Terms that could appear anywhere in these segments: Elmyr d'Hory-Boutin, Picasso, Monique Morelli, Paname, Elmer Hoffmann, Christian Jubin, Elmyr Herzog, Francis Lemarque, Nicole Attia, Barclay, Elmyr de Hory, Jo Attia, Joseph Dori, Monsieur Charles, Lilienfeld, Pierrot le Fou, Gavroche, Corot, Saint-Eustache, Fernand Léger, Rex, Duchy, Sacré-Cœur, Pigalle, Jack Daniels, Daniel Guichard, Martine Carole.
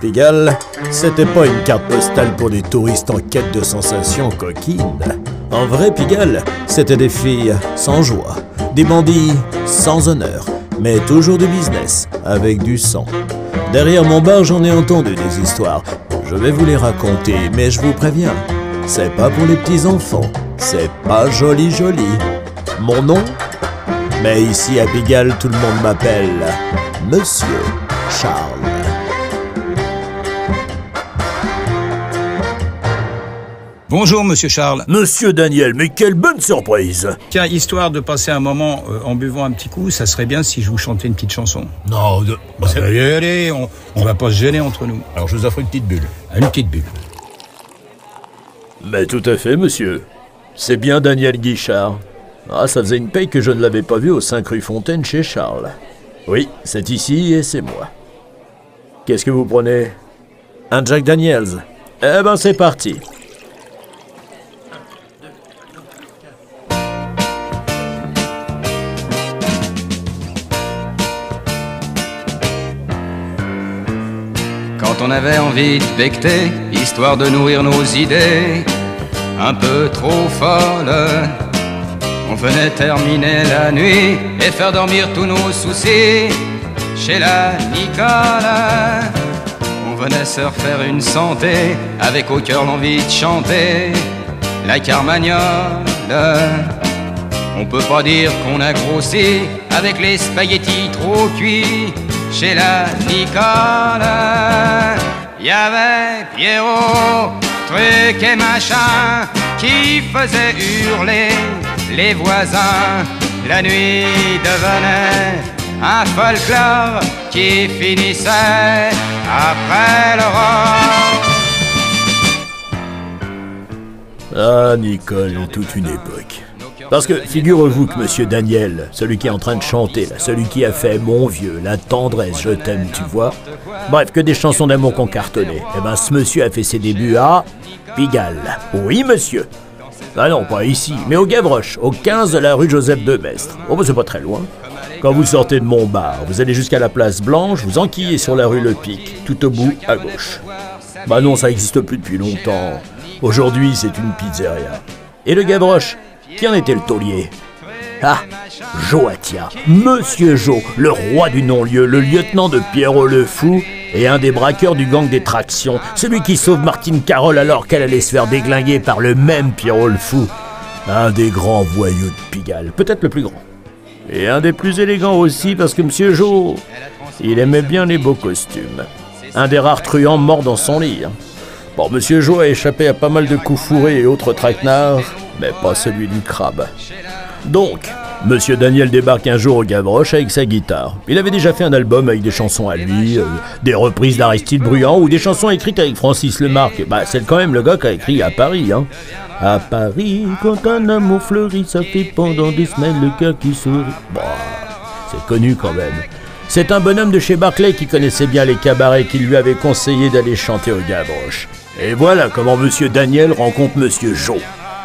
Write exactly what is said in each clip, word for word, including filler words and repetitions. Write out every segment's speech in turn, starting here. Pigalle, c'était pas une carte postale pour des touristes en quête de sensations coquines. En vrai, Pigalle, c'était des filles sans joie, des bandits sans honneur, mais toujours du business, avec du sang. Derrière mon bar, j'en ai entendu des histoires. Je vais vous les raconter, mais je vous préviens, c'est pas pour les petits-enfants, c'est pas joli joli. Mon nom? Mais ici, à Pigalle, tout le monde m'appelle Monsieur Charles. Bonjour, Monsieur Charles. Monsieur Daniel, mais quelle bonne surprise! Tiens, histoire de passer un moment euh, en buvant un petit coup, ça serait bien si je vous chantais une petite chanson. Non, de... bah, allez, allez, on, on va pas se gêner entre nous. Alors, je vous offre une petite bulle. Une petite bulle. Mais tout à fait, monsieur. C'est bien Daniel Guichard. Ah, ça faisait une paye que je ne l'avais pas vu au cinq rue Fontaine chez Charles. Oui, c'est ici et c'est moi. Qu'est-ce que vous prenez? Un Jack Daniels. Eh ben, c'est parti. On avait envie de becter, histoire de nourrir nos idées un peu trop folles. On venait terminer la nuit et faire dormir tous nos soucis chez la Nicole. On venait se refaire une santé avec au cœur l'envie de chanter la Carmagnole. On peut pas dire qu'on a grossi avec les spaghettis trop cuits chez la Nicole. Y'avait Pierrot, truc et machin, qui faisait hurler les voisins. La nuit devenait un folklore qui finissait après l'aurore. Ah, Nicole, toute une époque. Parce que figurez-vous que Monsieur Daniel, celui qui est en train de chanter, là, celui qui a fait « Mon vieux », la tendresse, je t'aime, tu vois. Bref, que des chansons d'amour qu'on cartonnait. Eh ben, ce monsieur a fait ses débuts à Pigalle. Oui, monsieur. Ah non, pas ici, mais au Gavroche, au quinze de la rue Joseph-de-Maistre. Oh, ben, c'est pas très loin. Quand vous sortez de mon bar, vous allez jusqu'à la place Blanche, vous enquillez sur la rue Le Pic, tout au bout, à gauche. Bah non, ça n'existe plus depuis longtemps. Aujourd'hui, c'est une pizzeria. Et le Gavroche ? Qui en était le taulier? Ah, Jo Attia, Monsieur Jo, le roi du non-lieu, le lieutenant de Pierrot le Fou et un des braqueurs du gang des tractions, celui qui sauve Martine Carole alors qu'elle allait se faire déglinguer par le même Pierrot le Fou, un des grands voyous de Pigalle, peut-être le plus grand. Et un des plus élégants aussi parce que Monsieur Jo, il aimait bien les beaux costumes. Un des rares truands morts dans son lit. Bon, Monsieur Jo a échappé à pas mal de coups fourrés et autres traquenards, mais pas celui du crabe. Donc, Monsieur Daniel débarque un jour au Gavroche avec sa guitare. Il avait déjà fait un album avec des chansons à lui, euh, des reprises d'Aristide Bruand ou des chansons écrites avec Francis Lemarque. Bah, c'est quand même le gars qui a écrit à Paris, hein. À Paris, quand un amour fleurit, ça fait pendant des semaines le cœur qui sourit. Bah, c'est connu quand même. C'est un bonhomme de chez Barclay qui connaissait bien les cabarets qui lui avait conseillé d'aller chanter au Gavroche. Et voilà comment Monsieur Daniel rencontre Monsieur Jo.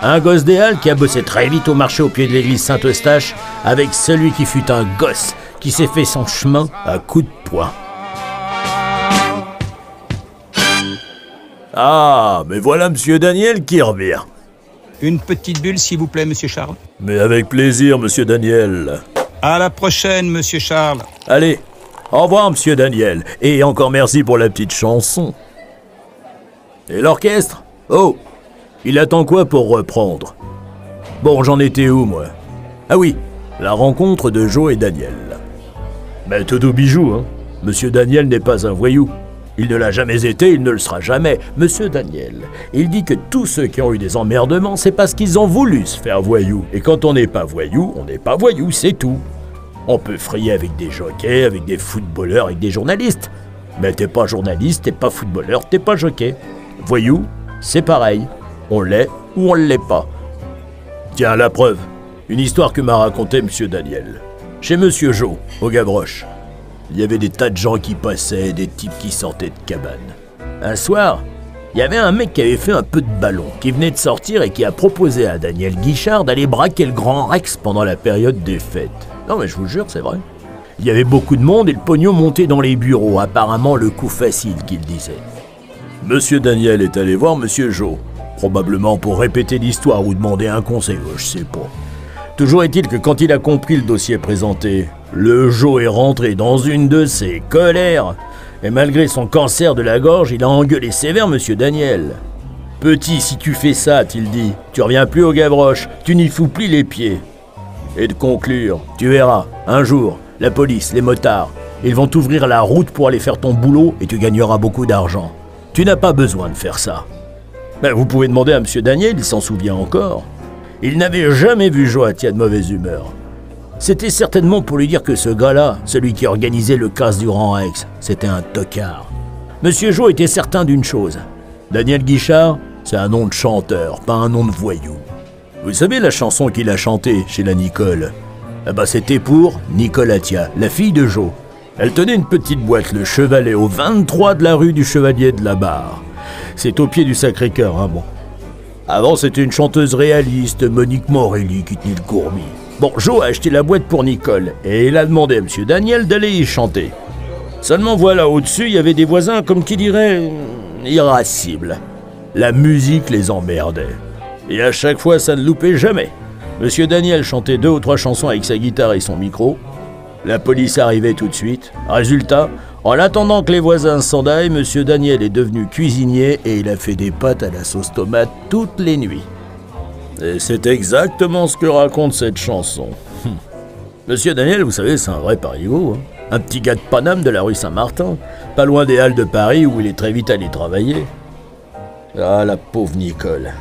Un gosse des Halles qui a bossé très vite au marché au pied de l'église Saint-Eustache avec celui qui fut un gosse, qui s'est fait son chemin à coups de poing. Ah, mais voilà Monsieur Daniel qui revient. Une petite bulle, s'il vous plaît, Monsieur Charles. Mais avec plaisir, Monsieur Daniel. À la prochaine, Monsieur Charles. Allez, au revoir, Monsieur Daniel. Et encore merci pour la petite chanson. Et l'orchestre? Oh! Il attend quoi pour reprendre? Bon, j'en étais où, moi? Ah oui, la rencontre de Jo et Daniel. Mais tout doux bijou, hein? Monsieur Daniel n'est pas un voyou. Il ne l'a jamais été, il ne le sera jamais. Monsieur Daniel, il dit que tous ceux qui ont eu des emmerdements, c'est parce qu'ils ont voulu se faire voyou. Et quand on n'est pas voyou, on n'est pas voyou, c'est tout. On peut frayer avec des jockeys, avec des footballeurs, avec des journalistes. Mais t'es pas journaliste, t'es pas footballeur, t'es pas jockey. Voyou, c'est pareil. On l'est ou on l'est pas. Tiens, la preuve. Une histoire que m'a racontée Monsieur Daniel. Chez Monsieur Jo, au Gavroche, il y avait des tas de gens qui passaient, des types qui sortaient de cabane. Un soir, il y avait un mec qui avait fait un peu de ballon, qui venait de sortir et qui a proposé à Daniel Guichard d'aller braquer le grand Rex pendant la période des fêtes. Non mais je vous jure, c'est vrai. Il y avait beaucoup de monde et le pognon montait dans les bureaux, apparemment le coup facile qu'il disait. Monsieur Daniel est allé voir Monsieur Jo, probablement pour répéter l'histoire ou demander un conseil, je sais pas. Toujours est-il que quand il a compris le dossier présenté, le Jo est rentré dans une de ses colères. Et malgré son cancer de la gorge, il a engueulé sévère Monsieur Daniel. « Petit, si tu fais ça, t'il dit, tu reviens plus au Gavroche, tu n'y fous plus les pieds. » Et de conclure, tu verras, un jour, la police, les motards, ils vont t'ouvrir la route pour aller faire ton boulot et tu gagneras beaucoup d'argent. Tu n'as pas besoin de faire ça. Ben, vous pouvez demander à Monsieur Daniel, il s'en souvient encore. Il n'avait jamais vu Jo Attia de mauvaise humeur. C'était certainement pour lui dire que ce gars-là, celui qui organisait le casse du rang Rex, c'était un tocard. Monsieur Jo était certain d'une chose. Daniel Guichard, c'est un nom de chanteur, pas un nom de voyou. Vous savez la chanson qu'il a chantée chez la Nicole? Ah bah c'était pour Nicole Attia, la fille de Jo. Elle tenait une petite boîte, le Chevalet, au vingt-trois de la rue du Chevalier de la Barre. C'est au pied du Sacré-Cœur, hein, bon. Avant, c'était une chanteuse réaliste, Monique Morelli, qui tenait le courmis. Bon, Jo a acheté la boîte pour Nicole, et il a demandé à M. Daniel d'aller y chanter. Seulement voilà, au-dessus, il y avait des voisins, comme qui dirait, irascibles. La musique les emmerdait. Et à chaque fois, ça ne loupait jamais. M. Daniel chantait deux ou trois chansons avec sa guitare et son micro. La police arrivait tout de suite. Résultat, en attendant que les voisins s'endaillent, M. Daniel est devenu cuisinier et il a fait des pâtes à la sauce tomate toutes les nuits. Et c'est exactement ce que raconte cette chanson. Hum. Monsieur Daniel, vous savez, c'est un vrai parigot, hein. Un petit gars de Paname de la rue Saint-Martin, pas loin des Halles de Paris où il est très vite allé travailler. Ah, la pauvre Nicole.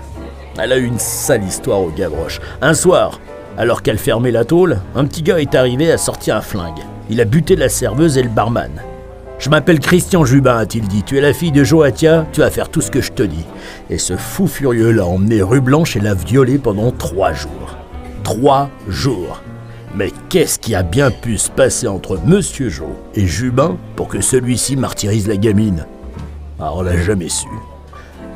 Elle a eu une sale histoire au Gavroche. Un soir, alors qu'elle fermait la tôle, un petit gars est arrivé à sortir un flingue. Il a buté la serveuse et le barman. « Je m'appelle Christian Jubin, a-t-il dit. Tu es la fille de Jo Attia, tu vas faire tout ce que je te dis. » Et ce fou furieux l'a emmenée rue Blanche et l'a violée pendant trois jours. Trois jours. Mais qu'est-ce qui a bien pu se passer entre Monsieur Jo et Jubin pour que celui-ci martyrise la gamine? Alors, on l'a jamais su.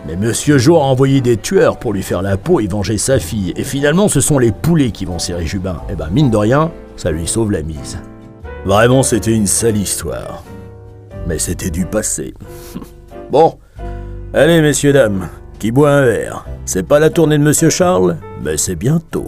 Mais Monsieur Jo a envoyé des tueurs pour lui faire la peau et venger sa fille. Et finalement, ce sont les poulets qui vont serrer Jubin. Et ben, mine de rien, ça lui sauve la mise. Vraiment, c'était une sale histoire. Mais c'était du passé. Bon, allez messieurs, dames, qui boit un verre? C'est pas la tournée de Monsieur Charles, mais c'est bientôt.